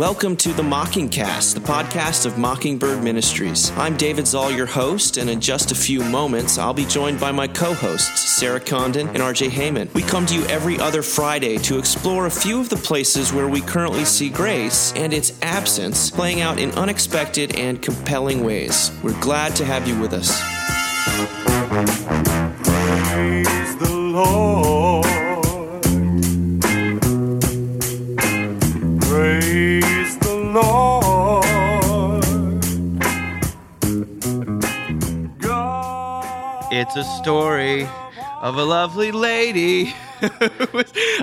Welcome to the Mockingcast, the podcast of Mockingbird Ministries. I'm David Zoll, your host, and in just a few moments, I'll be joined by my co-hosts, Sarah Condon and RJ Heyman. We come to you every other Friday to explore a few of the places where we currently see grace and its absence playing out in unexpected and compelling ways. We're glad to have you with us. Praise the Lord. Praise the Lord. God. It's a story of a lovely lady.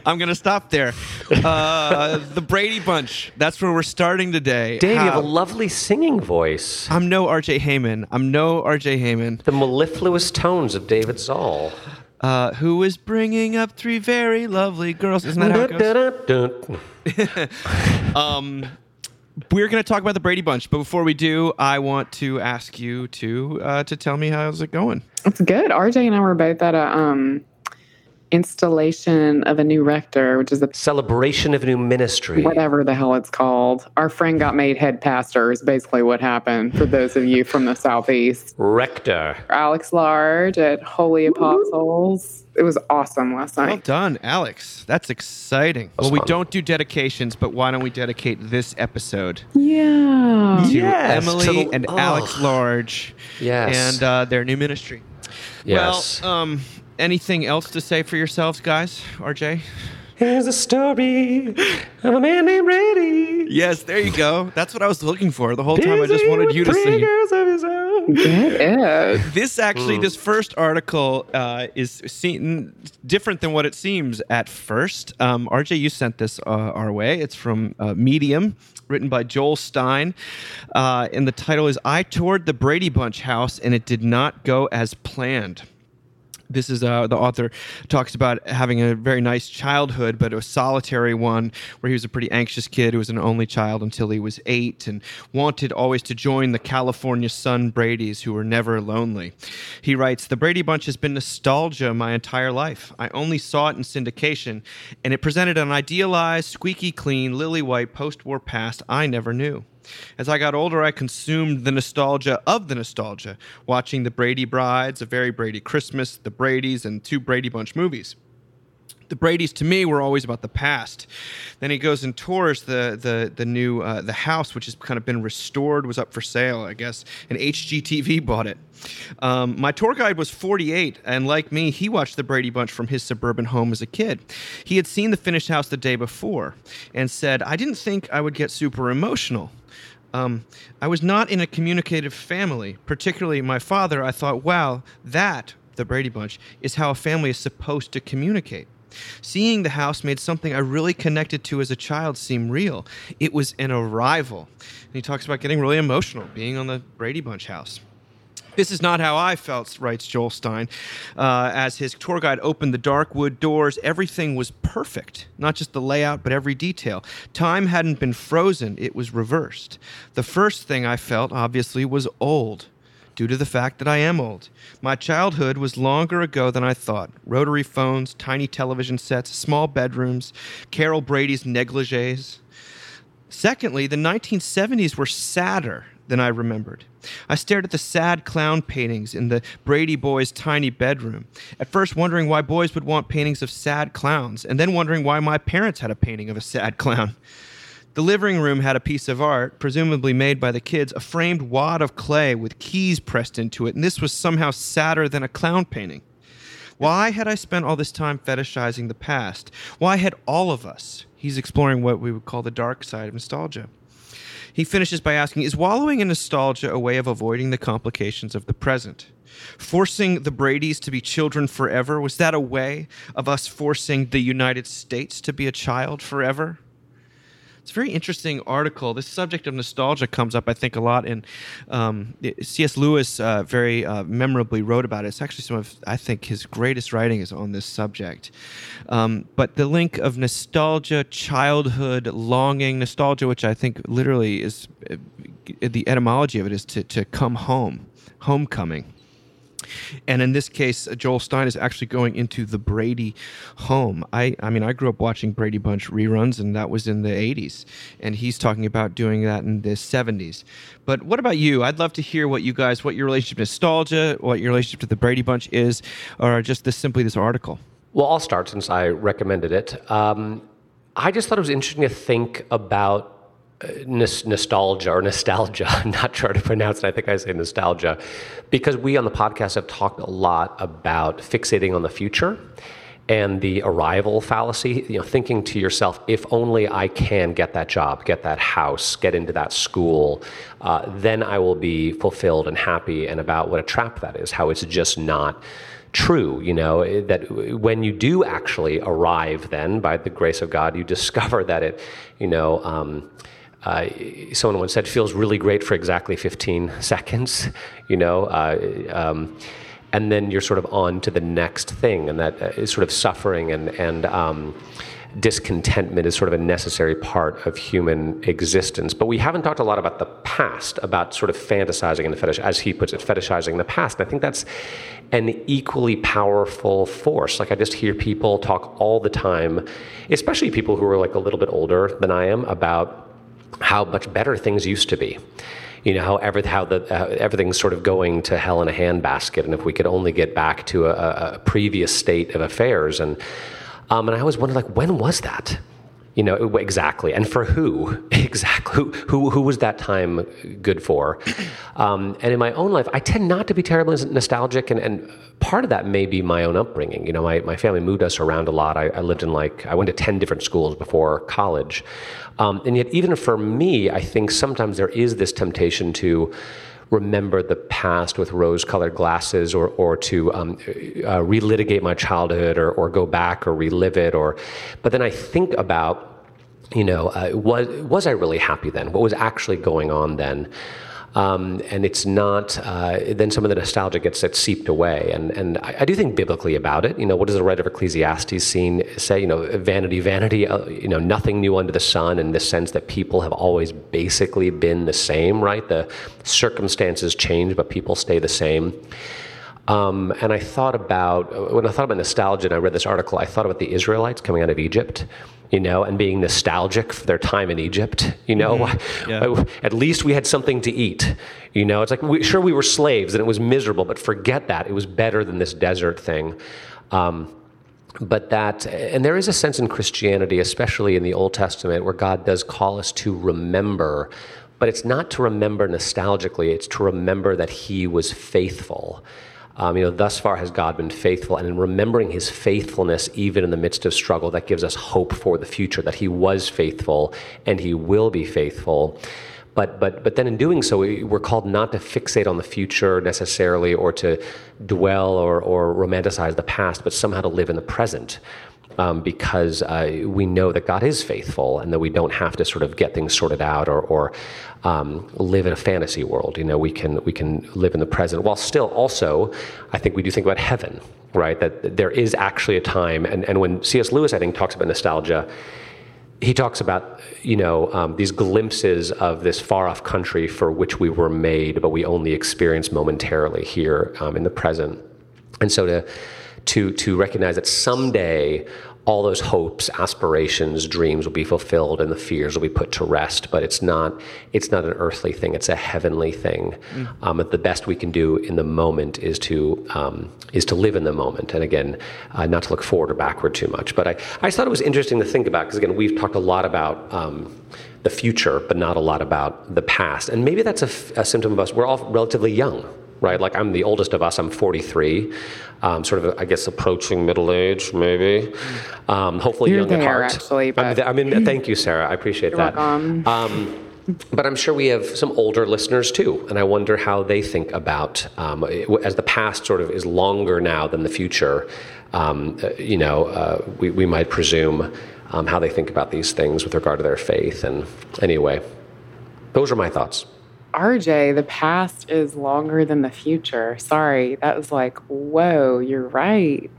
I'm going to stop there. The Brady Bunch. That's where we're starting today. Dave, you have a lovely singing voice. I'm no RJ Heyman. The mellifluous tones of David Zoll. Who is bringing up three very lovely girls. Isn't that how it goes? We're going to talk about the Brady Bunch, but before we do, I want to ask you to tell me how's it going. It's good. RJ and I were both at a installation of a new rector, which is a celebration of a new ministry, whatever the hell it's called. Our friend got made head pastor is basically what happened for those of you from the Southeast. Rector Alex Large at Holy Apostles. It was awesome last night. Well done, Alex. That's exciting. Well, we don't do dedications, but why don't we dedicate this episode? Yeah. To Emily and Alex Large. Yes. And their new ministry. Yes. Well, anything else to say for yourselves, guys? RJ? Here's a story of a man named Brady. Yes, there you go. That's what I was looking for the whole time. I just wanted you to sing. Yeah. This actually, this first article is seen different than what it seems at first. RJ, you sent this our way. It's from Medium, written by Joel Stein. And the title is, I toured the Brady Bunch house and it did not go as planned. This is the author talks about having a very nice childhood, but a solitary one where he was a pretty anxious kid who was an only child until he was 8 and wanted always to join the California Sun Bradys, who were never lonely. He writes, the Brady Bunch has been nostalgia my entire life. I only saw it in syndication, and it presented an idealized, squeaky clean, lily-white post-war past I never knew. As I got older, I consumed the nostalgia of the nostalgia, watching The Brady Brides, A Very Brady Christmas, The Bradys, and 2 Brady Bunch movies. The Bradys, to me, were always about the past. Then he goes and tours the new the house, which has kind of been restored, was up for sale, I guess, and HGTV bought it. My tour guide was 48, and like me, he watched the Brady Bunch from his suburban home as a kid. He had seen the finished house the day before and said, I didn't think I would get super emotional. I was not in a communicative family, particularly my father. I thought, wow, that, the Brady Bunch, is how a family is supposed to communicate. Seeing the house made something I really connected to as a child seem real. It was an arrival. And he talks about getting really emotional, being on the Brady Bunch house. This is not how I felt, writes Joel Stein. As his tour guide opened the dark wood doors, everything was perfect. Not just the layout, but every detail. Time hadn't been frozen. It was reversed. The first thing I felt, obviously, was old. Due to the fact that I am old. My childhood was longer ago than I thought. Rotary phones, tiny television sets, small bedrooms, Carol Brady's negligees. Secondly, the 1970s were sadder than I remembered. I stared at the sad clown paintings in the Brady boys' tiny bedroom, at first wondering why boys would want paintings of sad clowns, and then wondering why my parents had a painting of a sad clown. The living room had a piece of art, presumably made by the kids, a framed wad of clay with keys pressed into it, and this was somehow sadder than a clown painting. Why had I spent all this time fetishizing the past? Why had all of us? He's exploring what we would call the dark side of nostalgia. He finishes by asking, is wallowing in nostalgia a way of avoiding the complications of the present? Forcing the Bradys to be children forever, was that a way of us forcing the United States to be a child forever? It's a very interesting article. This subject of nostalgia comes up, I think, a lot. And CS Lewis very memorably wrote about it. It's actually some of, I think, his greatest writing is on this subject. But the link of nostalgia, childhood, longing, nostalgia, which I think literally is the etymology of it is to come home, homecoming. And in this case, Joel Stein is actually going into the Brady home. I mean, I grew up watching Brady Bunch reruns, and that was in the 80s. And he's talking about doing that in the 70s. But what about you? I'd love to hear what your relationship to nostalgia, what your relationship to the Brady Bunch is, or just this article. Well, I'll start since I recommended it. I just thought it was interesting to think about nostalgia. I'm not sure how to pronounce it. I think I say nostalgia because we on the podcast have talked a lot about fixating on the future and the arrival fallacy, thinking to yourself, if only I can get that job, get that house, get into that school, then I will be fulfilled and happy, and about what a trap that is, how it's just not true, that when you do actually arrive, then by the grace of God, you discover that it, someone once said, feels really great for exactly 15 seconds, and then you're sort of on to the next thing, and that is sort of suffering and discontentment is sort of a necessary part of human existence. But we haven't talked a lot about the past, about sort of fantasizing and as he puts it, fetishizing the past. And I think that's an equally powerful force. Like, I just hear people talk all the time, especially people who are like a little bit older than I am, about how much better things used to be. How everything's sort of going to hell in a handbasket, and if we could only get back to a previous state of affairs. And I always wondered, when was that? Exactly, and for who? Exactly, who was that time good for? And in my own life, I tend not to be terribly nostalgic, and part of that may be my own upbringing. My family moved us around a lot. I lived in I went to 10 different schools before college. And yet, even for me, I think sometimes there is this temptation to remember the past with rose-colored glasses, or to relitigate my childhood, or go back or relive it. But then I think about, was I really happy then? What was actually going on then? And it's not, then some of the nostalgia gets seeped away. And I do think biblically about it. What does the writer of Ecclesiastes say? Vanity, vanity, nothing new under the sun, in the sense that people have always basically been the same, right? The circumstances change, but people stay the same. And I thought about, when I thought about nostalgia and I read this article, I thought about the Israelites coming out of Egypt, and being nostalgic for their time in Egypt, Mm-hmm. Yeah. At least we had something to eat, It's like, sure, we were slaves and it was miserable, but forget that. It was better than this desert thing. But there is a sense in Christianity, especially in the Old Testament, where God does call us to remember. But it's not to remember nostalgically, it's to remember that he was faithful. Thus far has God been faithful, and in remembering his faithfulness, even in the midst of struggle, that gives us hope for the future, that he was faithful and he will be faithful. But then in doing so, we're called not to fixate on the future necessarily, or to dwell or romanticize the past, but somehow to live in the present, because we know that God is faithful and that we don't have to sort of get things sorted out or live in a fantasy world. We can live in the present while still also, I think we do think about heaven, right? That there is actually a time. And when CS Lewis, I think, talks about nostalgia, he talks about, these glimpses of this far-off country for which we were made, but we only experience momentarily here in the present. And so to recognize that someday all those hopes, aspirations, dreams will be fulfilled and the fears will be put to rest, but it's not an earthly thing, it's a heavenly thing. Mm. But the best we can do in the moment is to live in the moment, and again, not to look forward or backward too much. But I just thought it was interesting to think about, because again, we've talked a lot about the future, but not a lot about the past. And maybe that's a symptom of us. We're all relatively young, right? Like, I'm the oldest of us. I'm 43, sort of, I guess, approaching middle age, maybe. Hopefully young at heart. Actually, I mean, thank you, Sarah. I appreciate that. Welcome. But I'm sure we have some older listeners, too. And I wonder how they think about, as the past sort of is longer now than the future, we might presume how they think about these things with regard to their faith. And anyway, those are my thoughts. RJ, the past is longer than the future. Sorry, that was like, whoa, you're right.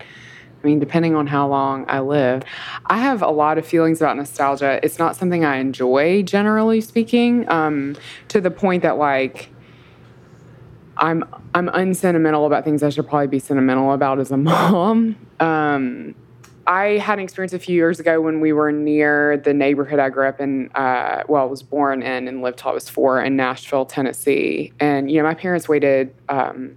I mean, depending on how long I live. I have a lot of feelings about nostalgia. It's not something I enjoy, generally speaking, to the point that, I'm unsentimental about things I should probably be sentimental about as a mom. I had an experience a few years ago when we were near the neighborhood I grew up in, well, I was born in and lived till I was 4 in Nashville, Tennessee. And, you know, my parents waited damn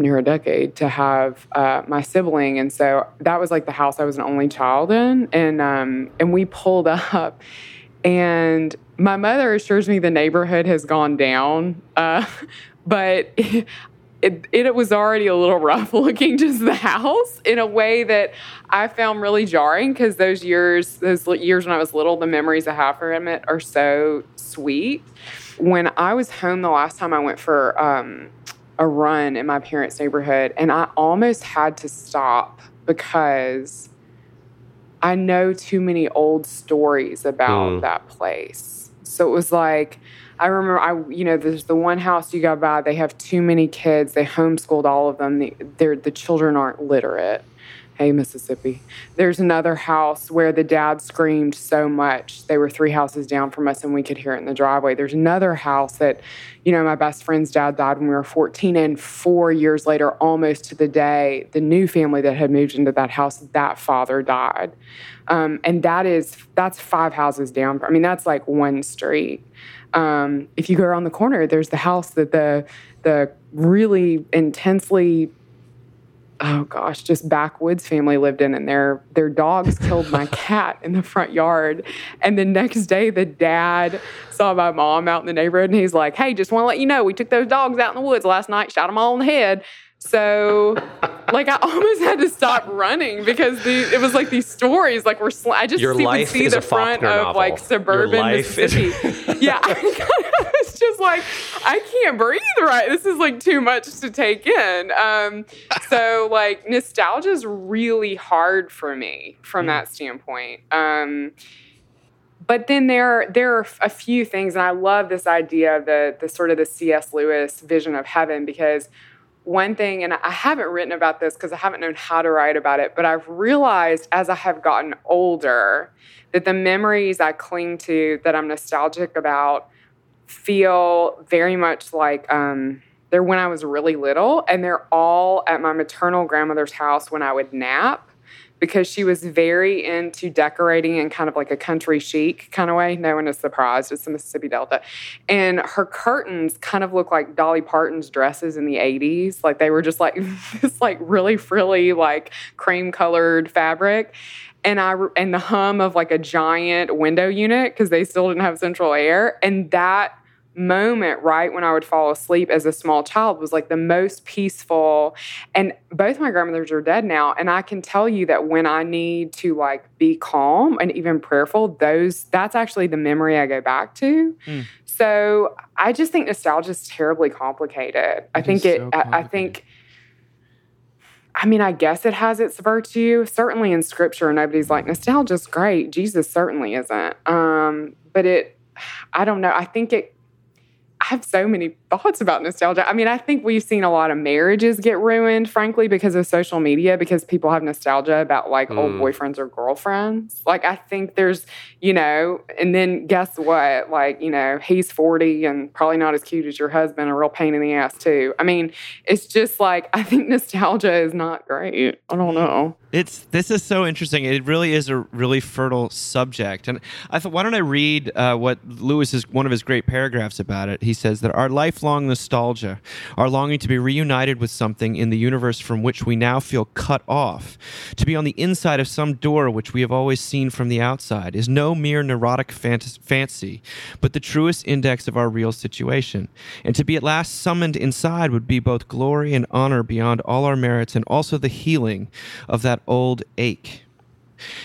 near a decade to have my sibling. And so that was like the house I was an only child in. And we pulled up and my mother assures me the neighborhood has gone down. But it was already a little rough looking, just the house, in a way that I found really jarring, because those years when I was little, the memories I have from it are so sweet. When I was home the last time, I went for a run in my parents' neighborhood, and I almost had to stop because I know too many old stories about that place. So it was like, I remember, there's the one house you go by, they have too many kids. They homeschooled all of them. The children aren't literate. Hey, Mississippi. There's another house where the dad screamed so much. They were 3 houses down from us, and we could hear it in the driveway. There's another house that, my best friend's dad died when we were 14, and 4 years later, almost to the day, the new family that had moved into that house, that father died. And that's 5 houses down. I mean, that's like one street. If you go around the corner, there's the house that the really intensely, just backwoods family lived in, and their dogs killed my cat in the front yard. And the next day, the dad saw my mom out in the neighborhood, and he's like, "Hey, just want to let you know, we took those dogs out in the woods last night, shot them all in the head." So, I almost had to stop running because it was like these stories. Like, I just would see the front of novel. Suburban Mississippi. Yeah, it's just like, I can't breathe right. This is like too much to take in. So nostalgia is really hard for me from that standpoint. But then there are a few things, and I love this idea of the sort of the CS Lewis vision of heaven, because one thing, and I haven't written about this because I haven't known how to write about it, but I've realized as I have gotten older that the memories I cling to that I'm nostalgic about feel very much like they're when I was really little, and they're all at my maternal grandmother's house when I would nap, because she was very into decorating in kind of like a country chic kind of way. No one is surprised. It's the Mississippi Delta. And her curtains kind of look like Dolly Parton's dresses in the 80s. Like they were just like this like really frilly like cream-colored fabric. And the hum of like a giant window unit, because they still didn't have central air. And that moment right when I would fall asleep as a small child was like the most peaceful. And both my grandmothers are dead now, and I can tell you that when I need to like be calm and even prayerful, that's actually the memory I go back to. So I just think nostalgia is terribly complicated. I guess it has its virtue. Certainly in scripture, nobody's like, nostalgia's great. Jesus certainly isn't. I don't know. I have so many thoughts about nostalgia. I mean, I think we've seen a lot of marriages get ruined, frankly, because of social media, because people have nostalgia about, like, old boyfriends or girlfriends. Like, I think there's, and then guess what? Like, he's 40 and probably not as cute as your husband, a real pain in the ass, too. I mean, it's just like, I think nostalgia is not great. I don't know. This is so interesting. It really is a really fertile subject. And I thought, why don't I read what Lewis is, one of his great paragraphs about it. He says that our lifelong nostalgia, our longing to be reunited with something in the universe from which we now feel cut off, to be on the inside of some door which we have always seen from the outside, is no mere neurotic fancy, but the truest index of our real situation. And to be at last summoned inside would be both glory and honor beyond all our merits, and also the healing of that old ache.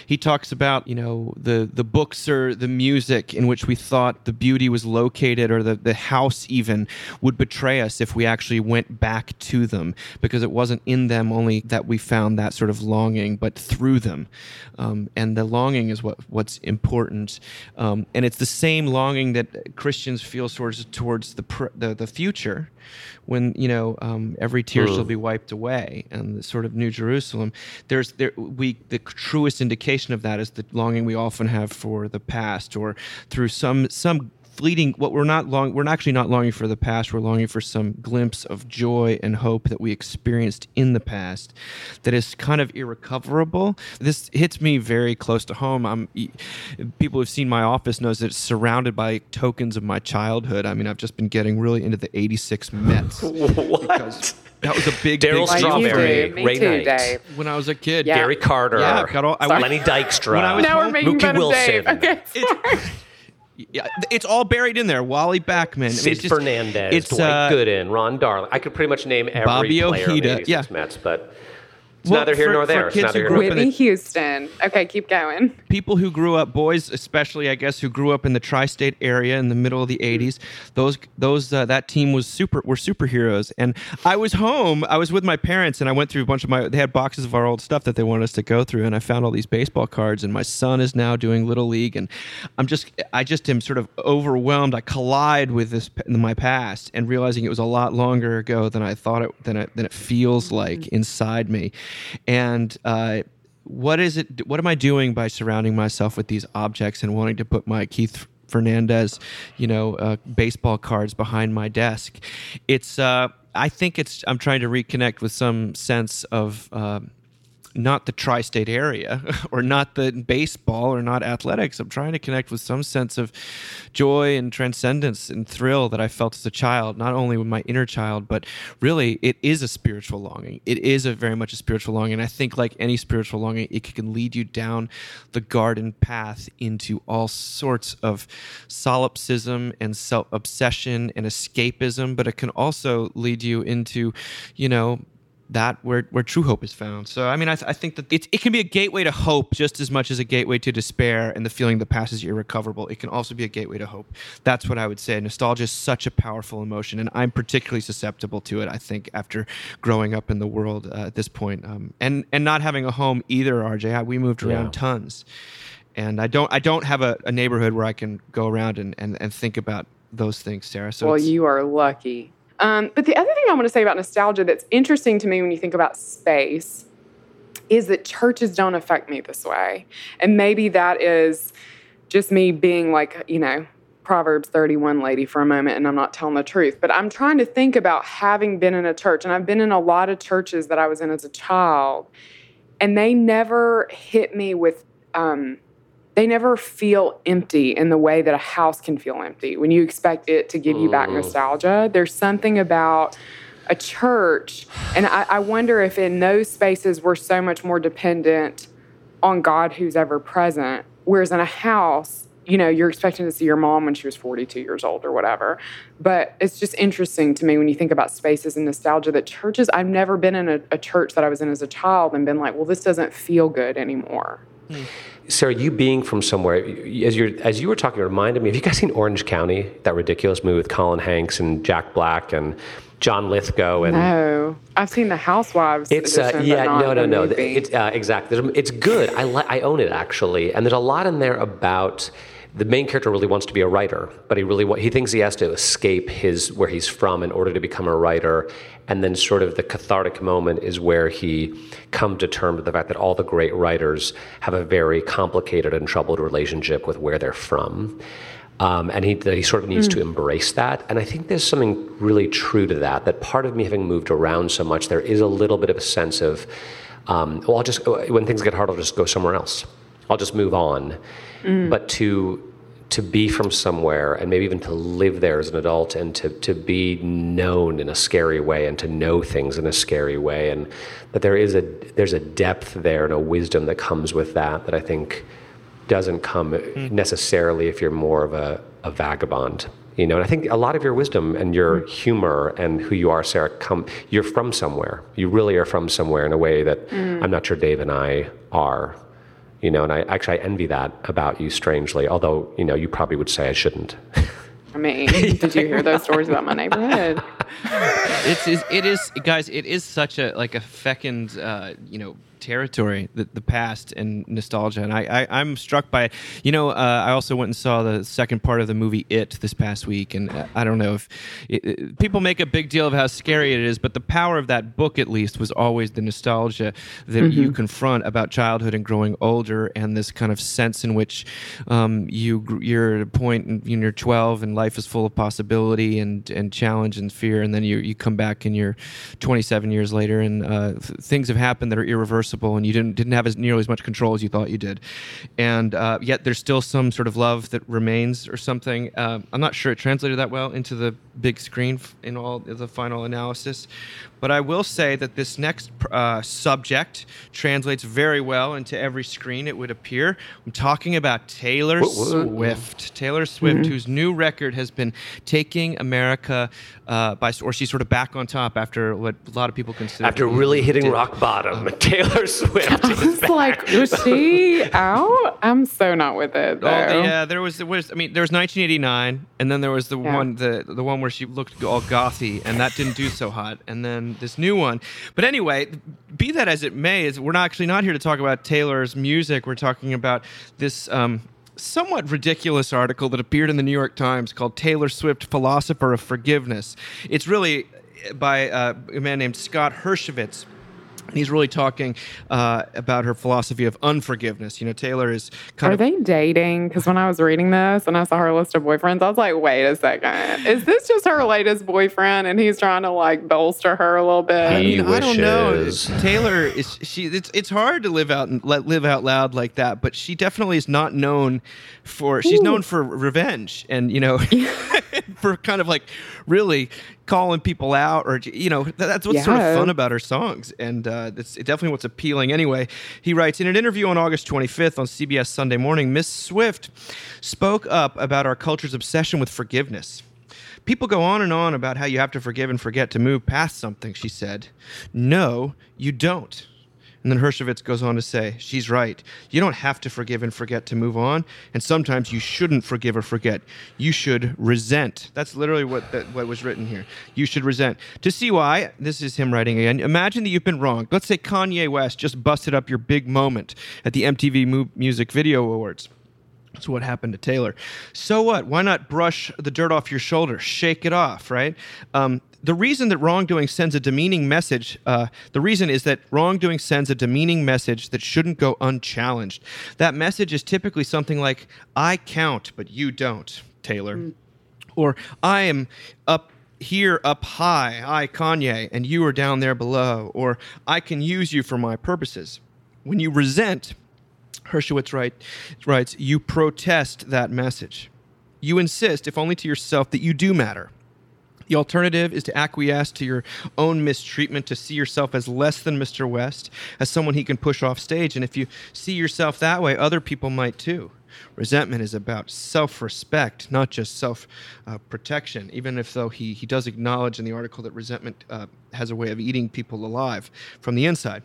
He talks about, the books or the music in which we thought the beauty was located, or the house even would betray us if we actually went back to them, because it wasn't in them only that we found that sort of longing, but through them. And the longing is what's important. And it's the same longing that Christians feel towards the future, when, every tear shall be wiped away, and the sort of New Jerusalem. The truest indication of that is the longing we often have for the past, or through some fleeting. We're actually not longing for the past. We're longing for some glimpse of joy and hope that we experienced in the past that is kind of irrecoverable. This hits me very close to home. People who've seen my office knows that it's surrounded by tokens of my childhood. I mean, I've just been getting really into the 86 Mets. What? That was a big Daryl Strawberry, Ray Knight. When I was a kid, yeah. Gary Carter, yeah, Lenny Dykstra. Mookie Wilson. Okay, it's all buried in there. Wally Backman, Sid Fernandez, Dwight Gooden, Ron Darling. I could pretty much name every player in the 86 Mets, but it's neither here nor there. Whitney Houston. Okay, keep going. People who grew up, boys especially, I guess, who grew up in the tri-state area in the middle of the 80s, that team were superheroes. And I was home. I was with my parents, and I went through they had boxes of our old stuff that they wanted us to go through, and I found all these baseball cards, and my son is now doing Little League, and I just am sort of overwhelmed. I collide with this my past and realizing it was a lot longer ago than I thought than it feels like inside me. And what am I doing by surrounding myself with these objects and wanting to put my Keith Fernandez, baseball cards behind my desk? I'm trying to reconnect with some sense of not the tri-state area or not the baseball or not athletics. I'm trying to connect with some sense of joy and transcendence and thrill that I felt as a child, not only with my inner child, but really it is a spiritual longing. It is very much a spiritual longing. And I think like any spiritual longing, it can lead you down the garden path into all sorts of solipsism and self-obsession and escapism, but it can also lead you into, where true hope is found. So, I mean, I think that it can be a gateway to hope just as much as a gateway to despair and the feeling the past is irrecoverable. It can also be a gateway to hope. That's what I would say. Nostalgia is such a powerful emotion, and I'm particularly susceptible to it, I think, after growing up in the world at this point. And not having a home either, RJ. We moved around tons. And I don't have a neighborhood where I can go around and think about those things, Sarah. So you are lucky. But the other thing I want to say about nostalgia that's interesting to me when you think about space is that churches don't affect me this way. And maybe that is just me being like, Proverbs 31 lady for a moment, and I'm not telling the truth. But I'm trying to think about having been in a church, and I've been in a lot of churches that I was in as a child, and they never hit me with... they never feel empty in the way that a house can feel empty. When you expect it to give you back nostalgia, there's something about a church. And I wonder if in those spaces we're so much more dependent on God who's ever present, whereas in a house, you're expecting to see your mom when she was 42 years old or whatever. But it's just interesting to me when you think about spaces and nostalgia that churches, I've never been in a church that I was in as a child and been like, well, this doesn't feel good anymore. Sarah, you being from somewhere, as you were talking, it reminded me, have you guys seen Orange County, that ridiculous movie with Colin Hanks and Jack Black and John Lithgow? And no, I've seen The Housewives. It's exactly. It's good. I own it actually, and there's a lot in there about the main character really wants to be a writer, but he thinks he has to escape where he's from in order to become a writer. And then sort of the cathartic moment is where he comes to terms with the fact that all the great writers have a very complicated and troubled relationship with where they're from. And he sort of needs to embrace that. And I think there's something really true to that part of me having moved around so much, there is a little bit of a sense of, when things get hard, I'll just go somewhere else. I'll just move on. But to be from somewhere and maybe even to live there as an adult and to be known in a scary way and to know things in a scary way, and that there's a depth there and a wisdom that comes with that I think doesn't come necessarily if you're more of a vagabond. And I think a lot of your wisdom and your humor and who you are, Sarah, you're from somewhere. You really are from somewhere in a way that I'm not sure Dave and I are. And I envy that about you strangely, although, you probably would say I shouldn't. I mean, did you hear those stories about my neighborhood? It is, guys, it is such a fecund, territory, the past and nostalgia. And I'm struck by it. You know, I also went and saw the second part of the movie It this past week. And I don't know if people make a big deal of how scary it is, but the power of that book, at least, was always the nostalgia that you confront about childhood and growing older, and this kind of sense in which you're at a point in your 12 and life is full of possibility and challenge and fear. And then you come back and you're 27 years later and things have happened that are irreversible, and you didn't have as nearly as much control as you thought you did. And yet there's still some sort of love that remains or something. I'm not sure it translated that well into the big screen in all the final analysis. But I will say that this next subject translates very well into every screen, it would appear. I'm talking about Taylor Swift. Taylor Swift, whose new record has been taking America she's sort of back on top after what a lot of people consider. After really hitting rock bottom, Taylor Swift is back. I was like, was she out? I'm so not with it, though. Oh, yeah, there was 1989, and then there was the one where she looked all gothy, and that didn't do so hot, and then this new one. But anyway, be that as it may, we're not here to talk about Taylor's music. We're talking about this somewhat ridiculous article that appeared in the New York Times called Taylor Swift, Philosopher of Forgiveness. It's really by a man named Scott Hershevitz. He's really talking about her philosophy of unforgiveness. You know, Taylor is Are they dating? Because when I was reading this and I saw her list of boyfriends, I was like, wait a second. Is this just her latest boyfriend and he's trying to, like, bolster her a little bit? I don't know. Taylor is... It's hard to live out loud like that, but she definitely is not known for... She's known for revenge and, you know, for kind of, like, really... calling people out, or, you know, that's what's sort of fun about her songs, and it's definitely what's appealing. Anyway, he writes, in an interview on August 25th on CBS Sunday Morning, Miss Swift spoke up about our culture's obsession with forgiveness. People go on and on about how you have to forgive and forget to move past something, she said. No, you don't. And then Hershevitz goes on to say, she's right. You don't have to forgive and forget to move on. And sometimes you shouldn't forgive or forget. You should resent. That's literally what was written here. You should resent. To see why, this is him writing again, imagine that you've been wronged. Let's say Kanye West just busted up your big moment at the MTV Music Video Awards. That's what happened to Taylor. So what? Why not brush the dirt off your shoulder? Shake it off, right? The reason that wrongdoing sends a demeaning message, that shouldn't go unchallenged. That message is typically something like, I count, but you don't, Taylor. Mm. Or, I am up high, I, Kanye, and you are down there below. Or, I can use you for my purposes. When you resent, Hershevitz writes, you protest that message. You insist, if only to yourself, that you do matter. The alternative is to acquiesce to your own mistreatment, to see yourself as less than Mr. West, as someone he can push off stage. And if you see yourself that way, other people might too. Resentment is about self-respect, not just self-protection, even if though he does acknowledge in the article that resentment has a way of eating people alive from the inside.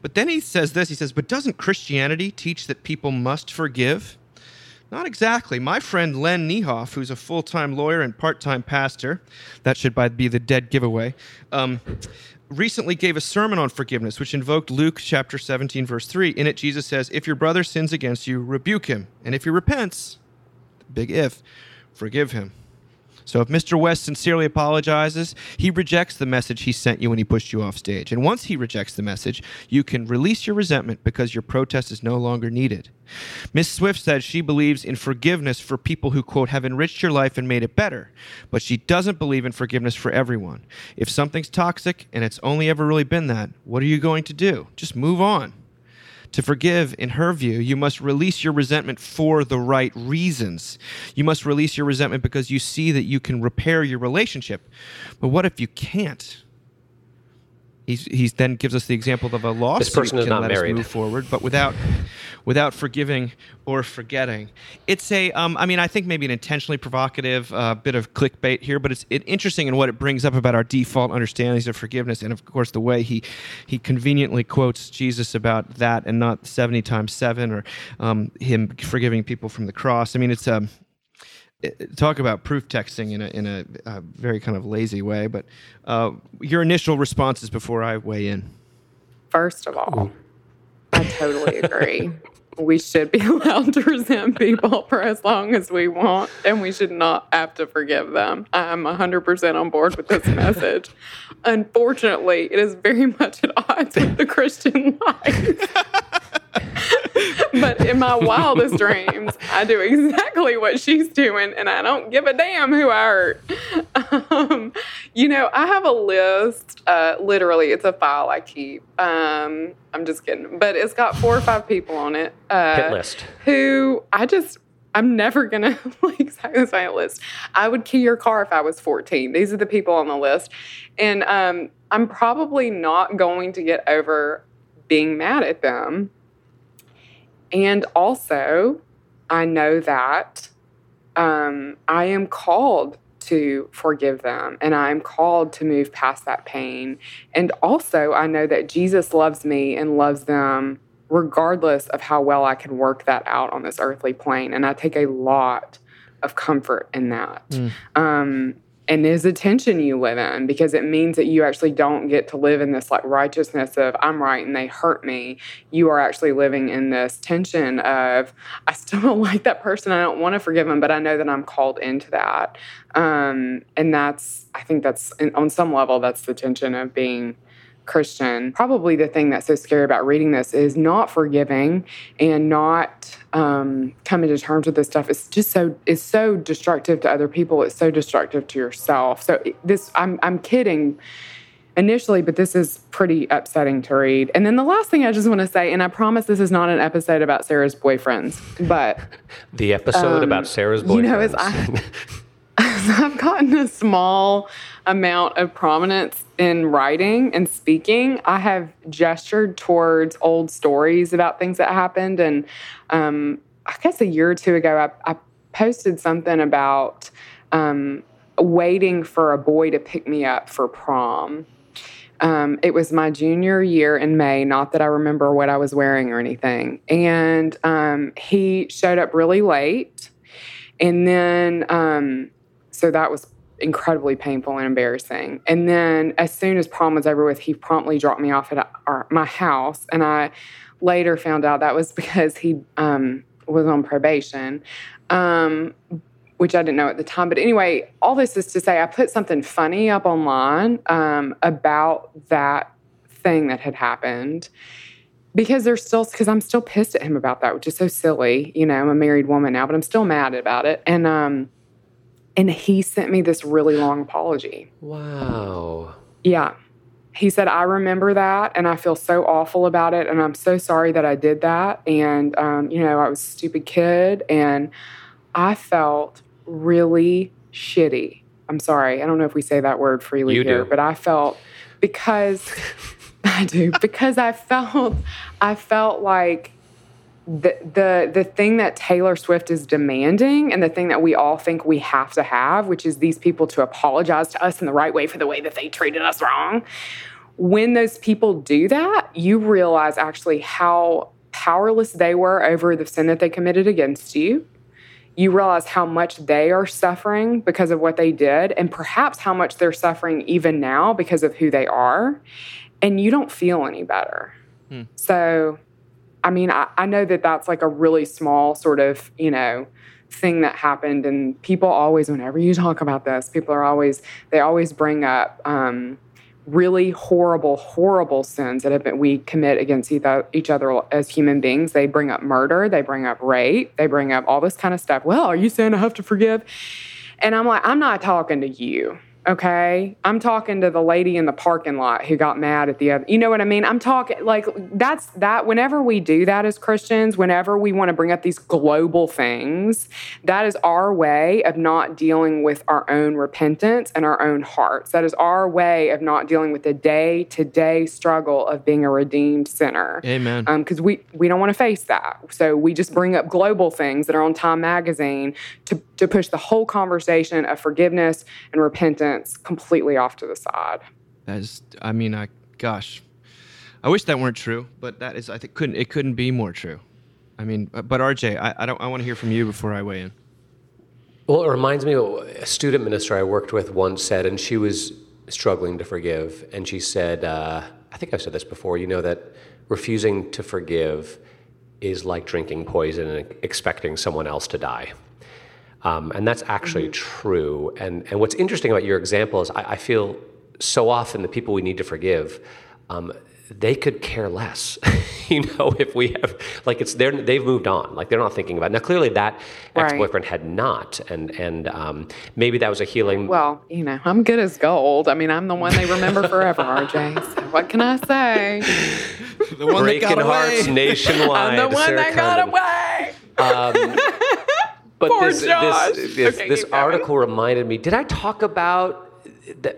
But then he says this, but doesn't Christianity teach that people must forgive? Not exactly. My friend Len Niehoff, who's a full-time lawyer and part-time pastor, that should be the dead giveaway, recently gave a sermon on forgiveness, which invoked Luke chapter 17, verse 3. In it, Jesus says, if your brother sins against you, rebuke him. And if he repents, big if, forgive him. So if Mr. West sincerely apologizes, he rejects the message he sent you when he pushed you off stage. And once he rejects the message, you can release your resentment because your protest is no longer needed. Ms. Swift said she believes in forgiveness for people who, quote, have enriched your life and made it better, but she doesn't believe in forgiveness for everyone. If something's toxic and it's only ever really been that, what are you going to do? Just move on. To forgive, in her view, you must release your resentment for the right reasons. You must release your resentment because you see that you can repair your relationship. But what if you can't? He then gives us the example of a lawsuit. This person is not married. Move forward, but without forgiving or forgetting. It's a, I think maybe an intentionally provocative bit of clickbait here, but it's interesting in what it brings up about our default understandings of forgiveness, and of course the way he conveniently quotes Jesus about that, and not 70 times 7, or him forgiving people from the cross. I mean, it's talk about proof texting in a very kind of lazy way, but your initial responses before I weigh in. First of all, I totally agree. We should be allowed to resent people for as long as we want, and we should not have to forgive them. I'm 100% on board with this message. Unfortunately, it is very much at odds with the Christian life. But in my wildest dreams, I do exactly what she's doing, and I don't give a damn who I hurt. You know, I have a list. Literally, it's a file I keep. I'm just kidding. But it's got 4 or 5 people on it. Hit list. Who I'm never going to satisfy a list. I would key your car if I was 14. These are the people on the list. And I'm probably not going to get over being mad at them. And also, I know that I am called to forgive them, and I am called to move past that pain. And also, I know that Jesus loves me and loves them regardless of how well I can work that out on this earthly plane. And I take a lot of comfort in that. And there's a tension you live in, because it means that you actually don't get to live in this like righteousness of I'm right and they hurt me. You are actually living in this tension of I still don't like that person. I don't want to forgive them, but I know that I'm called into that. And I think that's on some level, that's the tension of being Christian. Probably the thing that's so scary about reading this is not forgiving and not coming to terms with this stuff. It's so destructive to other people. It's so destructive to yourself. So I'm kidding initially, but this is pretty upsetting to read. And then the last thing I just want to say, and I promise this is not an episode about Sarah's boyfriends, but the episode about Sarah's boyfriends. You know, I've gotten a small amount of prominence in writing and speaking. I have gestured towards old stories about things that happened. And I guess a year or two ago, I posted something about waiting for a boy to pick me up for prom. It was my junior year in May, not that I remember what I was wearing or anything. And he showed up really late. And then... So that was incredibly painful and embarrassing. And then as soon as prom was over with, he promptly dropped me off at my house. And I later found out that was because he was on probation, which I didn't know at the time. But anyway, all this is to say I put something funny up online about that thing that had happened. Because I'm still pissed at him about that, which is so silly. You know, I'm a married woman now, but I'm still mad about it. And he sent me this really long apology. Wow. Yeah. He said, I remember that, and I feel so awful about it, and I'm so sorry that I did that. And, you know, I was a stupid kid, and I felt really shitty. I'm sorry. I don't know if we say that word freely here. But I felt, because I felt like, The thing that Taylor Swift is demanding, and the thing that we all think we have to have, which is these people to apologize to us in the right way for the way that they treated us wrong. When those people do that, you realize actually how powerless they were over the sin that they committed against you. You realize how much they are suffering because of what they did, and perhaps how much they're suffering even now because of who they are. And you don't feel any better. So... I mean, I know that that's like a really small sort of, you know, thing that happened. And people always, whenever you talk about this, they always bring up really horrible, horrible sins that we commit against each other as human beings. They bring up murder. They bring up rape. They bring up all this kind of stuff. Well, are you saying I have to forgive? And I'm like, I'm not talking to you. Okay, I'm talking to the lady in the parking lot who got mad at the other. You know what I mean? I'm talking like that's that. Whenever we do that as Christians, whenever we want to bring up these global things, that is our way of not dealing with our own repentance and our own hearts. That is our way of not dealing with the day-to-day struggle of being a redeemed sinner. Amen. Because we don't want to face that. So we just bring up global things that are on Time Magazine to push the whole conversation of forgiveness and repentance completely off to the side. I wish that weren't true, but that is, I think, couldn't be more true. I mean, but RJ, I want to hear from you before I weigh in. Well, it reminds me of a student minister I worked with once said, and she was struggling to forgive, and she said, I think I've said this before, you know, that refusing to forgive is like drinking poison and expecting someone else to die. And that's actually true. And what's interesting about your example is I feel so often the people we need to forgive, they could care less, you know, if we have, like, it's there, they've moved on, like they're not thinking about it. Now, clearly that ex-boyfriend had not, and maybe that was a healing. Well, you know, I'm good as gold. I mean, I'm the one they remember forever, RJ. So what can I say? The one breaking that got hearts away. Nationwide. I'm the one Sarah that Condon. Got away. But poor Josh. This article reminded me, did I talk about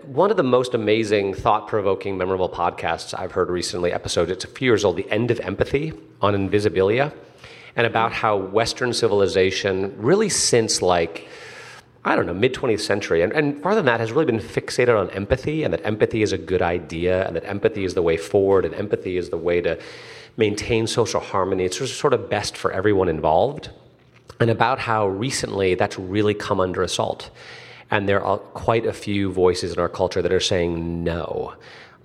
one of the most amazing, thought-provoking, memorable podcasts I've heard recently, episode, it's a few years old, The End of Empathy on Invisibilia, and about how Western civilization really since, like, I don't know, mid-20th century, and farther than that, has really been fixated on empathy, and that empathy is a good idea, and that empathy is the way forward, and empathy is the way to maintain social harmony. It's sort of best for everyone involved, and about how recently that's really come under assault. And there are quite a few voices in our culture that are saying no,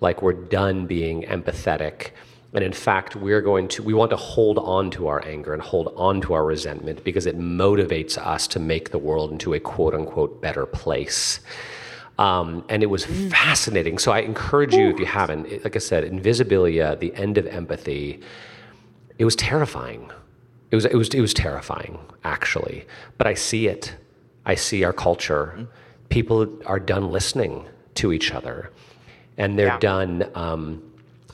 like we're done being empathetic. And in fact, we want to hold on to our anger and hold on to our resentment because it motivates us to make the world into a quote unquote better place. And it was fascinating. So I encourage you, if you haven't, like I said, Invisibilia, The End of Empathy, it was terrifying. It was terrifying, actually. But I see it. I see our culture. People are done listening to each other. And they're done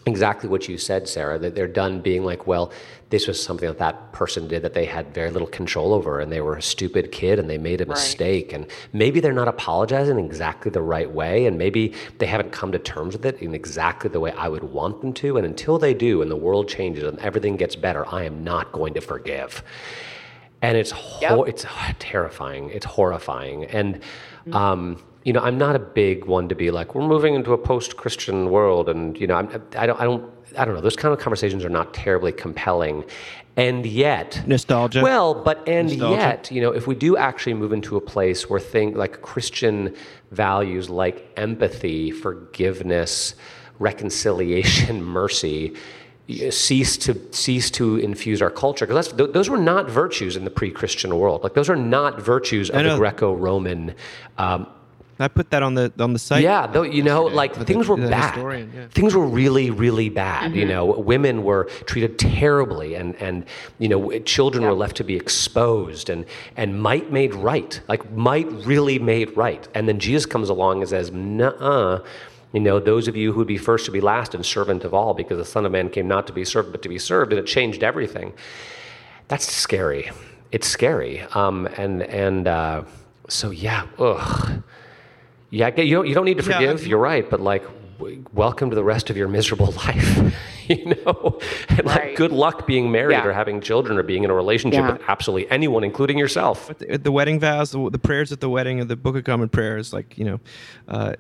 exactly what you said, Sarah, that they're done being like, well, this was something that that person did that they had very little control over, and they were a stupid kid, and they made a mistake. And maybe they're not apologizing in exactly the right way, and maybe they haven't come to terms with it in exactly the way I would want them to. And until they do and the world changes and everything gets better, I am not going to forgive. And it's terrifying. It's horrifying. And, you know, I'm not a big one to be like, we're moving into a post-Christian world. And, you know, I don't know. Those kind of conversations are not terribly compelling. And yet. Nostalgia. Well, but yet, you know, if we do actually move into a place where things like Christian values, like empathy, forgiveness, reconciliation, mercy, cease to infuse our culture, because those were not virtues in the pre-Christian world. Like those are not virtues of the Greco-Roman. I put that on the site. Yeah, though, you know, like things were bad. Things were really, really bad. You know, women were treated terribly, and you know, children were left to be exposed, and might made right, like might really made right. And then Jesus comes along and says, nuh-uh. You know, those of you who would be first to be last and servant of all, because the Son of Man came not to be served, but to be served, and it changed everything. That's scary. It's scary. Ugh. Yeah, you don't need to forgive, you're right, but like, welcome to the rest of your miserable life, you know? And like, good luck being married or having children or being in a relationship with absolutely anyone, including yourself. But the wedding vows, the prayers at the wedding, and the Book of Common Prayers, like, you know,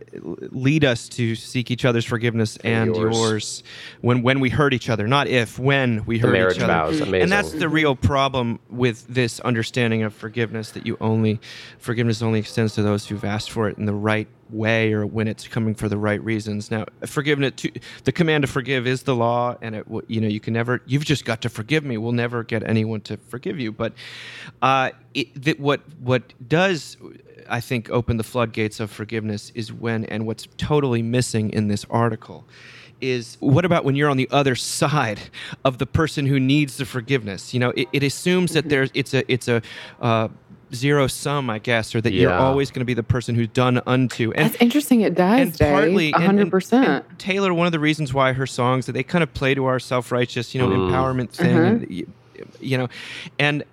lead us to seek each other's forgiveness and yours when we hurt each other, not if, when we hurt each other. The marriage vows, amazing. And that's the real problem with this understanding of forgiveness, that forgiveness only extends to those who've asked for it in the right way, or when it's coming for the right reasons. Now, forgiveness, the command to forgive is the law, and it, you know, you can never. You've just got to forgive me. We'll never get anyone to forgive you. But what does, I think, open the floodgates of forgiveness is when, and what's totally missing in this article, is what about when you're on the other side of the person who needs the forgiveness? You know, it assumes that it's a zero sum, I guess, or that you're always going to be the person who's done unto. And that's interesting. It does, and partly, 100%. And Taylor, one of the reasons why her songs, they kind of play to our self-righteous, you know, empowerment thing, you know, and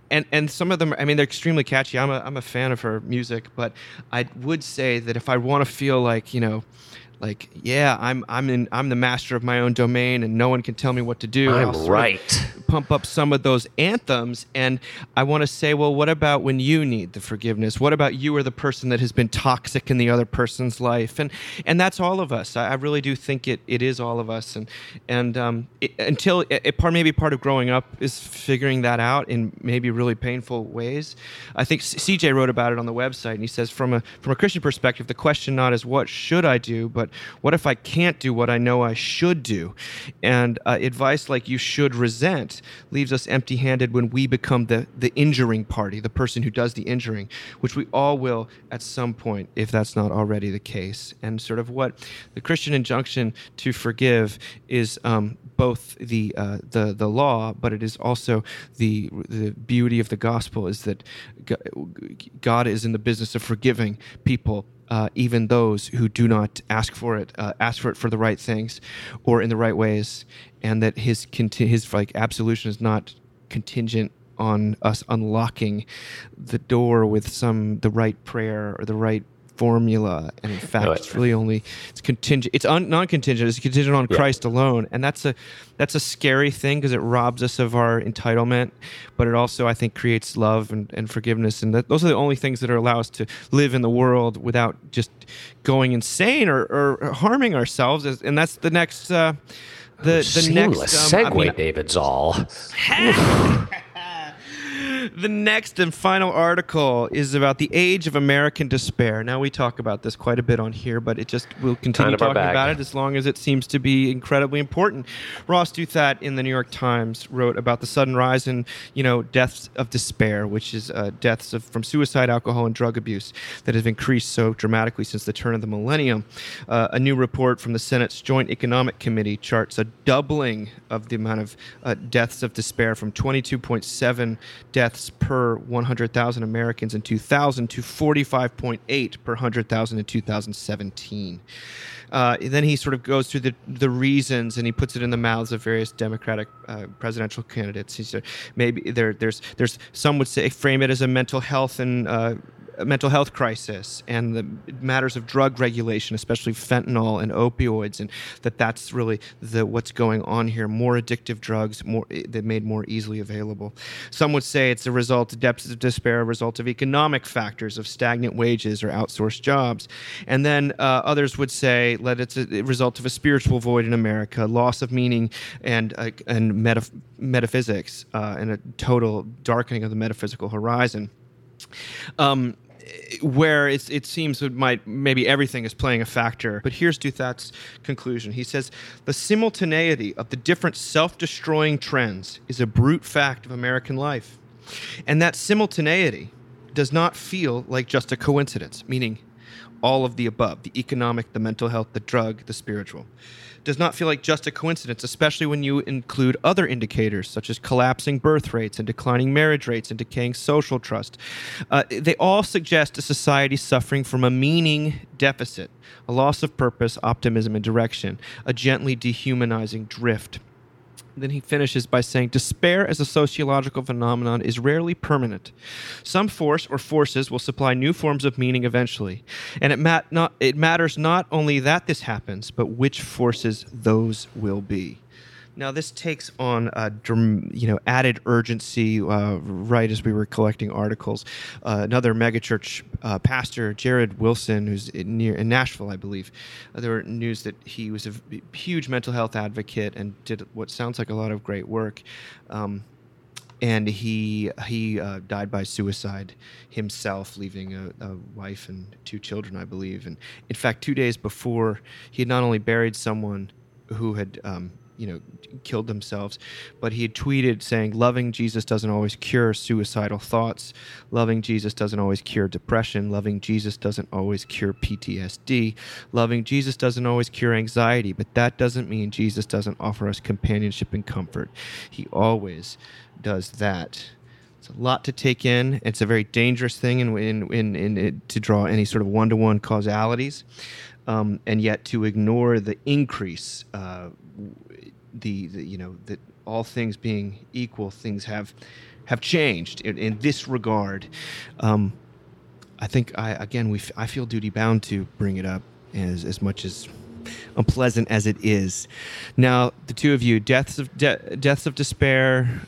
some of them, I mean, they're extremely catchy. I'm a fan of her music, but I would say that if I want to feel like, you know, like, yeah, I'm the master of my own domain, and no one can tell me what to do. I'm right. Pump up some of those anthems, and I want to say, well, what about when you need the forgiveness? What about you are the person that has been toxic in the other person's life? And that's all of us. I really do think it is all of us. Maybe part of growing up is figuring that out in maybe really painful ways. I think CJ wrote about it on the website, and he says, from a Christian perspective, the question not is what should I do, but about what if I can't do what I know I should do? And advice like you should resent leaves us empty-handed when we become the injuring party, the person who does the injuring, which we all will at some point if that's not already the case. And sort of what the Christian injunction to forgive is both the law, but it is also the beauty of the gospel is that God is in the business of forgiving people, even those who do not ask for it for the right things or in the right ways, and that his absolution is not contingent on us unlocking the door with the right prayer or the right formula. And in fact, it's really only non-contingent. It's contingent on Christ alone, and that's a scary thing because it robs us of our entitlement. But it also, I think, creates love and forgiveness, and those are the only things that allow us to live in the world without just going insane or harming ourselves. And that's the next seamless segue, David Zoll. The next and final article is about the age of American despair. Now, we talk about this quite a bit on here, but we'll continue talking about it as long as it seems to be incredibly important. Ross Douthat in the New York Times wrote about the sudden rise in, deaths of despair, which is deaths from suicide, alcohol, and drug abuse that have increased so dramatically since the turn of the millennium. A new report from the Senate's Joint Economic Committee charts a doubling of the amount of deaths of despair from 22.7 deaths per 100,000 Americans in 2000 to 45.8 per 100,000 in 2017. Then he sort of goes through the reasons, and he puts it in the mouths of various Democratic presidential candidates. He said maybe there's some would say frame it as a mental health and mental health crisis, and the matters of drug regulation, especially fentanyl and opioids, and that's really what's going on here. More addictive drugs, that made more easily available. Some would say it's a result of depths of despair, a result of economic factors of stagnant wages or outsourced jobs, and then others would say that it's a result of a spiritual void in America, loss of meaning and metaphysics, and a total darkening of the metaphysical horizon. Where it seems it might maybe everything is playing a factor. But here's Douthat's conclusion. He says, the simultaneity of the different self-destroying trends is a brute fact of American life. And that simultaneity does not feel like just a coincidence, meaning all of the above, the economic, the mental health, the drug, the spiritual. Does not feel like just a coincidence, especially when you include other indicators such as collapsing birth rates and declining marriage rates and decaying social trust. They all suggest a society suffering from a meaning deficit, a loss of purpose, optimism, and direction, a gently dehumanizing drift. Then he finishes by saying, despair as a sociological phenomenon is rarely permanent. Some force or forces will supply new forms of meaning eventually. And it matters not only that this happens, but which forces those will be. Now, this takes on added urgency right as we were collecting articles. Another megachurch pastor, Jared Wilson, who's in Nashville, I believe, there were news that he was a huge mental health advocate and did what sounds like a lot of great work. And he died by suicide himself, leaving a wife and two children, I believe. And in fact, 2 days before, he had not only buried someone who had killed themselves, but he had tweeted saying, loving Jesus doesn't always cure suicidal thoughts. Loving Jesus doesn't always cure depression. Loving Jesus doesn't always cure PTSD. Loving Jesus doesn't always cure anxiety, but that doesn't mean Jesus doesn't offer us companionship and comfort. He always does that. It's a lot to take in. It's a very dangerous thing to draw any sort of one-to-one causalities, and yet to ignore the increase, that all things being equal, things have changed in this regard. I feel duty bound to bring it up as much as unpleasant as it is. Now, the two of you, deaths of despair,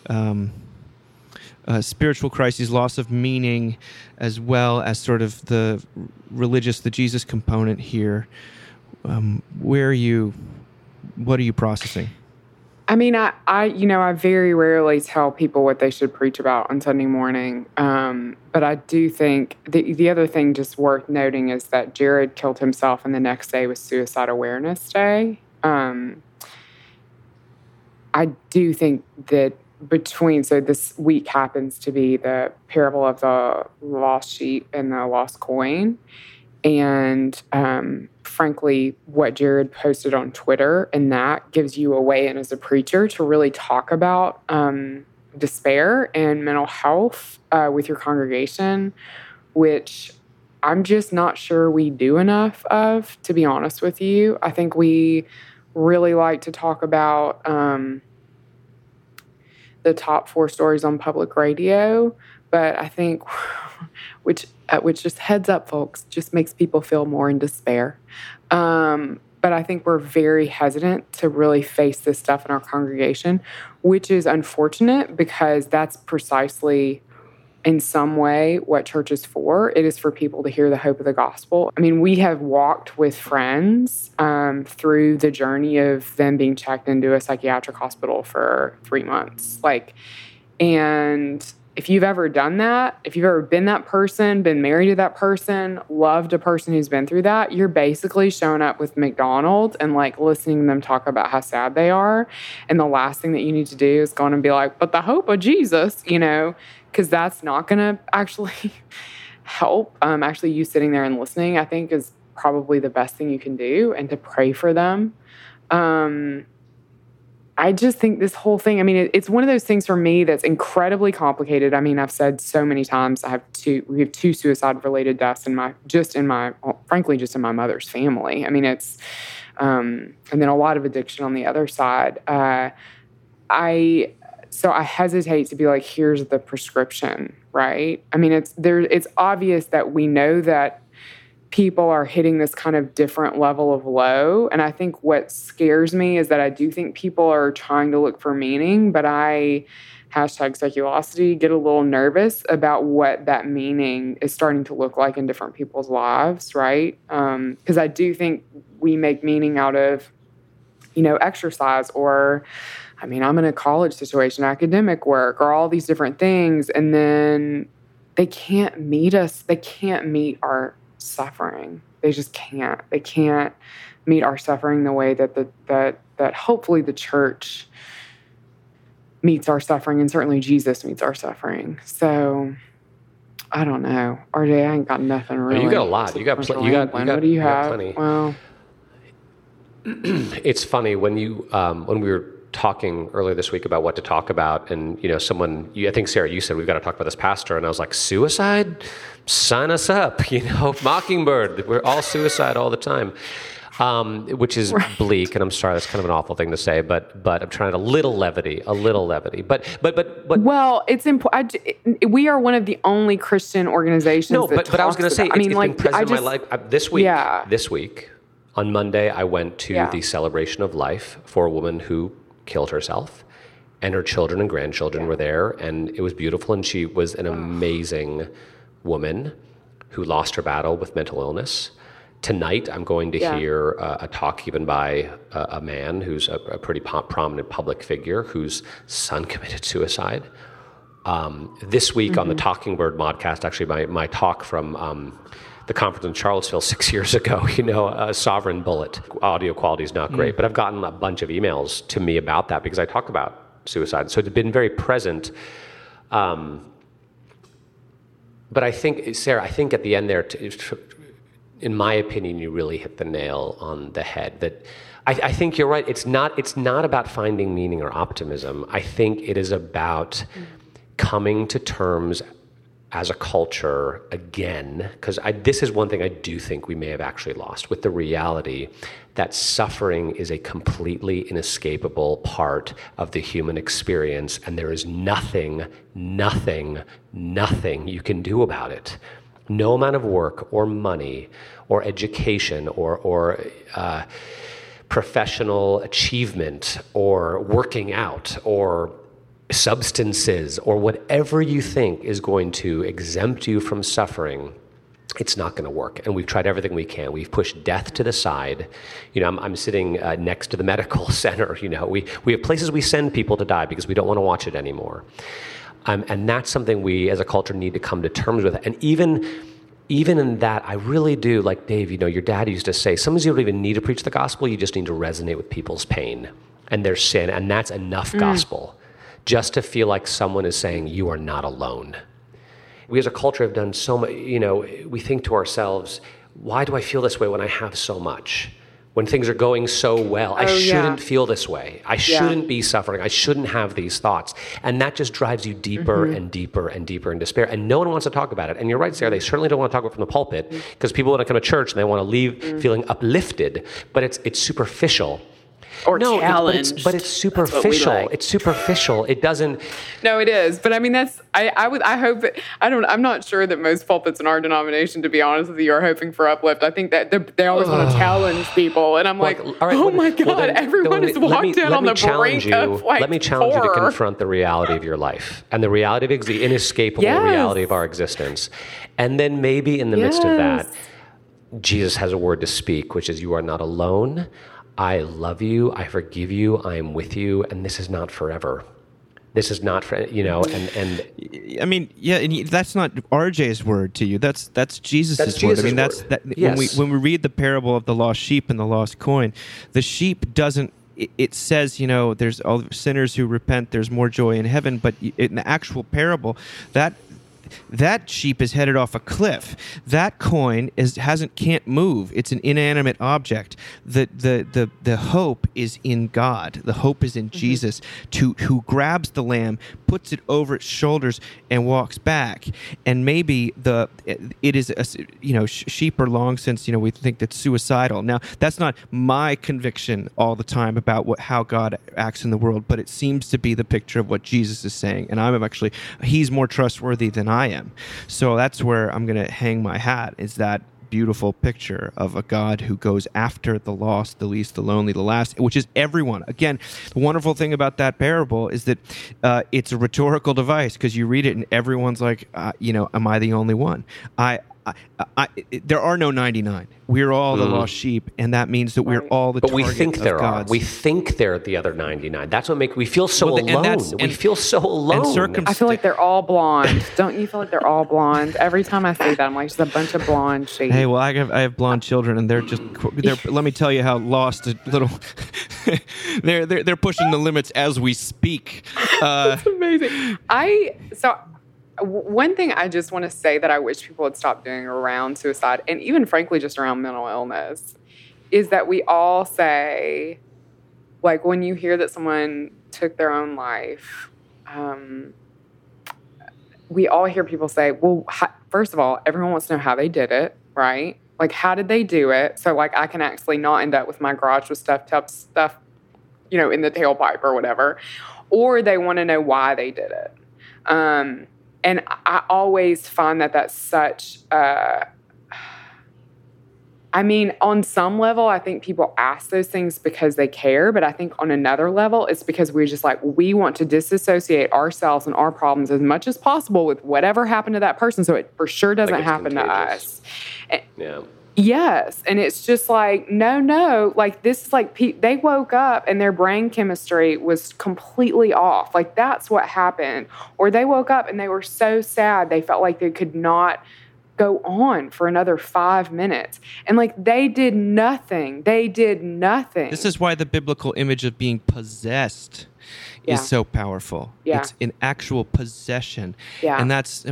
spiritual crises, loss of meaning, as well as sort of the religious, the Jesus component here. What are you processing? I mean, I very rarely tell people what they should preach about on Sunday morning. But I do think the other thing just worth noting is that Jared killed himself, and the next day was Suicide Awareness Day. I do think that this week happens to be the parable of the lost sheep and the lost coin. And frankly, what Jared posted on Twitter, and that gives you a way in as a preacher to really talk about despair and mental health with your congregation, which I'm just not sure we do enough of, to be honest with you. I think we really like to talk about the top 4 stories on public radio, but I think... which just heads up, folks, just makes people feel more in despair. But I think we're very hesitant to really face this stuff in our congregation, which is unfortunate because that's precisely in some way what church is for. It is for people to hear the hope of the gospel. I mean, we have walked with friends through the journey of them being checked into a psychiatric hospital for 3 months. If you've ever done that, if you've ever been that person, been married to that person, loved a person who's been through that, you're basically showing up with McDonald's and listening to them talk about how sad they are. And the last thing that you need to do is go on and be like, but the hope of Jesus, because that's not going to actually help. Actually, you sitting there and listening, I think, is probably the best thing you can do, and to pray for them. I just think this whole thing, it's one of those things for me that's incredibly complicated. I've said so many times we have 2 suicide-related deaths just in my mother's family. And then a lot of addiction on the other side. So I hesitate to be like, here's the prescription, right? It's obvious that we know that people are hitting this kind of different level of low. And I think what scares me is that I do think people are trying to look for meaning, but I, #seculosity, get a little nervous about what that meaning is starting to look like in different people's lives, right? Because I do think we make meaning out of, exercise or... I'm in a college situation, academic work, or all these different things, and then they can't meet us. They can't meet our suffering. They just can't. They can't meet our suffering the way that hopefully the church meets our suffering, and certainly Jesus meets our suffering. So I don't know, RJ. I ain't got nothing really. You got a lot. What do you have? Plenty. Well, it's funny when you when we were talking earlier this week about what to talk about, and I think Sarah, you said we've got to talk about this pastor, and I was like, suicide? Sign us up, Mockingbird. We're all suicide all the time, which is right. Bleak. And I'm sorry, that's kind of an awful thing to say, but I'm trying a little levity. But well, it's important. We are one of the only Christian organizations. No, but I was going to say, it's been present in my life this week. Yeah. This week on Monday, I went to the celebration of life for a woman who killed herself, and her children and grandchildren were there, and it was beautiful. And she was an amazing woman who lost her battle with mental illness. Tonight, I'm going to hear a talk given by a man who's a pretty prominent public figure whose son committed suicide. This week on the Talking Bird podcast, actually my talk from the conference in Charlottesville 6 years ago, a sovereign bullet. Audio quality is not great, but I've gotten a bunch of emails to me about that because I talk about suicide. So it's been very present. But I think, Sarah, at the end there, in my opinion, you really hit the nail on the head. That I think you're right. It's not about finding meaning or optimism. I think it is about coming to terms as a culture again, because this is one thing I do think we may have actually lost, with the reality that suffering is a completely inescapable part of the human experience, and there is nothing you can do about it. No amount of work or money or education or professional achievement or working out or substances or whatever you think is going to exempt you from suffering it's not going to work. And we've tried everything we can. We've pushed death to the side. You know, I'm sitting next to the medical center. You know, we have places we send people to die because we don't want to watch it anymore. And that's something we as a culture need to come to terms with. And even in that, I really do, like Dave, you know, your dad used to say, sometimes you don't even need to preach the gospel. You just need to resonate with people's pain and their sin. And that's enough gospel just to feel like someone is saying, you are not alone. We as a culture have done so much, you know, we think to ourselves, why do I feel this way when I have so much? When things are going so well, I shouldn't feel this way. I shouldn't be suffering. I shouldn't have these thoughts. And that just drives you deeper and deeper and deeper in despair. And no one wants to talk about it. And you're right, Sarah, they certainly don't want to talk about it from the pulpit because people want to come to church and they want to leave feeling uplifted. But it's superficial. Or no, challenged. But it's superficial. Like. It's superficial. It doesn't. No, it is. But I mean, that's, I hope, I'm not sure that most pulpits in our denomination, to be honest with you, are hoping for uplift. I think that they always want to challenge people. And I'm everyone is walked in on the brink of like Let me challenge horror. You to confront the reality of your life and the reality of the inescapable reality of our existence. And then maybe in the midst of that, Jesus has a word to speak, which is you are not alone. I love you, I forgive you, I am with you, and this is not forever. This is not, you know, and I mean, and that's not RJ's word to you. That's Jesus' word. I mean, when we read the parable of the lost sheep and the lost coin, the sheep doesn't. It says, you know, there's all sinners who repent. There's more joy in heaven. But in the actual parable, that sheep is headed off a cliff. That coin can't move. It's an inanimate object. The hope is in God. The hope is in Jesus, who grabs the lamb, puts it over its shoulders, and walks back. And maybe sheep are long since, you know, we think that's suicidal. Now that's not my conviction all the time about how God acts in the world, but it seems to be the picture of what Jesus is saying. And he's more trustworthy than I am. So that's where I'm going to hang my hat, is that beautiful picture of a God who goes after the lost, the least, the lonely, the last, which is everyone. Again, the wonderful thing about that parable is that it's a rhetorical device, because you read it and everyone's like, am I the only one? There are no 99. We're all the lost sheep, and that means that we're all the target of God's. But we think there are. We think they're the other 99. That's what makes we feel so alone. We feel so alone. I feel like they're all blonde. Don't you feel like they're all blonde? Every time I see that, I'm like, there's a bunch of blonde sheep. Hey, well, I have blonde children, and they're let me tell you how lost a little. They're pushing the limits as we speak. That's amazing. One thing I just want to say that I wish people would stop doing around suicide, and even frankly just around mental illness, is that we all say, like, when you hear that someone took their own life, we all hear people say, well, first of all, everyone wants to know how they did it, right? Like, how did they do it? So, like, I can actually not end up with my garage with stuff, you know, in the tailpipe or whatever. Or they want to know why they did it. And I always find that that's such, on some level, I think people ask those things because they care. But I think on another level, it's because we're just like, we want to disassociate ourselves and our problems as much as possible with whatever happened to that person. So it for sure doesn't happen contagious to us. Yeah. Yes. And it's just like, no. Like, this is like, they woke up and their brain chemistry was completely off. Like, that's what happened. Or they woke up and they were so sad, they felt like they could not go on for another 5 minutes. And like, they did nothing. This is why the biblical image of being possessed is so powerful. Yeah. It's an actual possession. Yeah. And that's,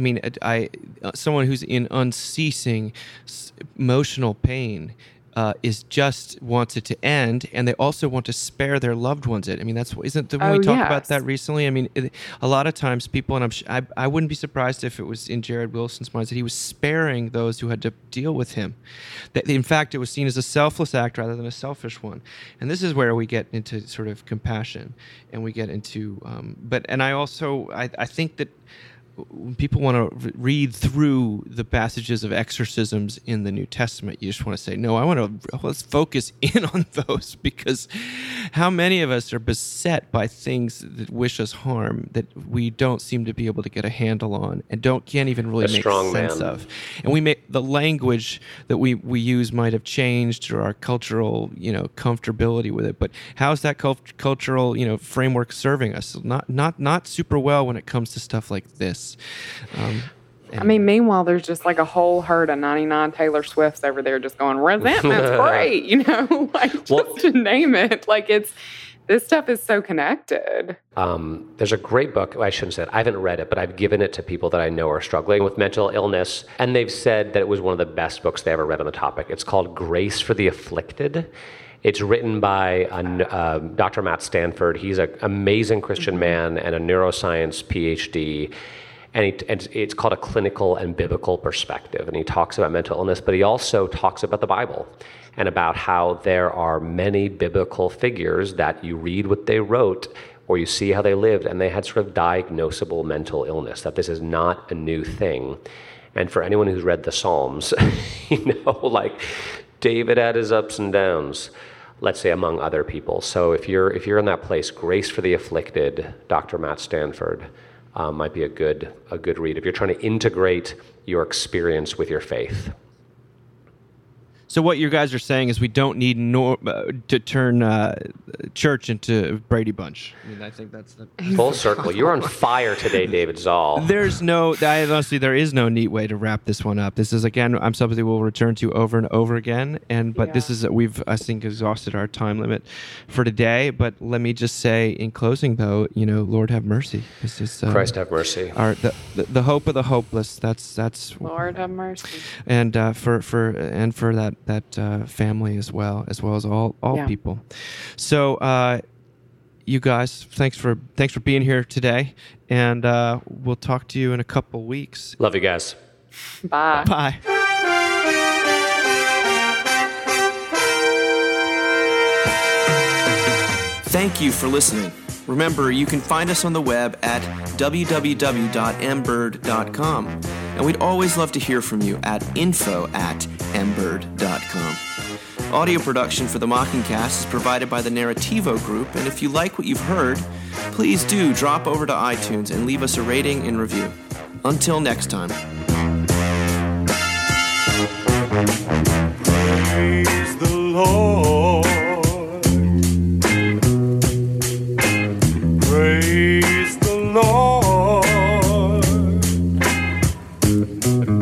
someone who's in unceasing emotional pain wants it to end, and they also want to spare their loved ones it. I mean, we talked about that recently? I mean, a lot of times people, and I wouldn't be surprised if it was in Jared Wilson's mind, that he was sparing those who had to deal with him. That, in fact, it was seen as a selfless act rather than a selfish one. And this is where we get into sort of compassion, and we get into, I think that when people want to read through the passages of exorcisms in the New Testament, you just want to say, no, I want to, let's focus in on those, because how many of us are beset by things that wish us harm that we don't seem to be able to get a handle on and can't even really make sense of. And we make the language that we use might have changed, or our cultural, comfortability with it. But how's that cultural, framework serving us? Not super well when it comes to stuff like this. Meanwhile, there's just like a whole herd of 99 Taylor Swifts over there just going, resentment's great, to name it. Like, this stuff is so connected. There's a great book, I shouldn't say it, I haven't read it, but I've given it to people that I know are struggling with mental illness, and they've said that it was one of the best books they ever read on the topic. It's called Grace for the Afflicted. It's written by Dr. Matt Stanford. He's an amazing Christian man and a neuroscience PhD. And it's called A Clinical and Biblical Perspective. And he talks about mental illness, but he also talks about the Bible and about how there are many biblical figures that you read what they wrote or you see how they lived, and they had sort of diagnosable mental illness, that this is not a new thing. And for anyone who's read the Psalms, David had his ups and downs, let's say, among other people. So if you're in that place, Grace for the Afflicted, Dr. Matt Stanford, might be a good read if you're trying to integrate your experience with your faith. So what you guys are saying is we don't need to turn church into Brady Bunch. I mean, I think that's the full circle. You're on fire today, David Zoll. There is no neat way to wrap this one up. This is, again, I'm something we'll return to over and over again. We've exhausted our time limit for today. But let me just say in closing, though, Lord have mercy. This is Christ have mercy. The hope of the hopeless. That's Lord have mercy. And for that. That family as well as all people. So you guys, thanks for being here today, and we'll talk to you in a couple weeks. Love you guys. Bye. Bye. Thank you for listening. Remember, you can find us on the web at www.mbird.com. And we'd always love to hear from you at info@mbird.com. Audio production for the Mockingcast is provided by the Narrativo Group. And if you like what you've heard, please do drop over to iTunes and leave us a rating and review. Until next time. Praise the Lord. Praise the Lord.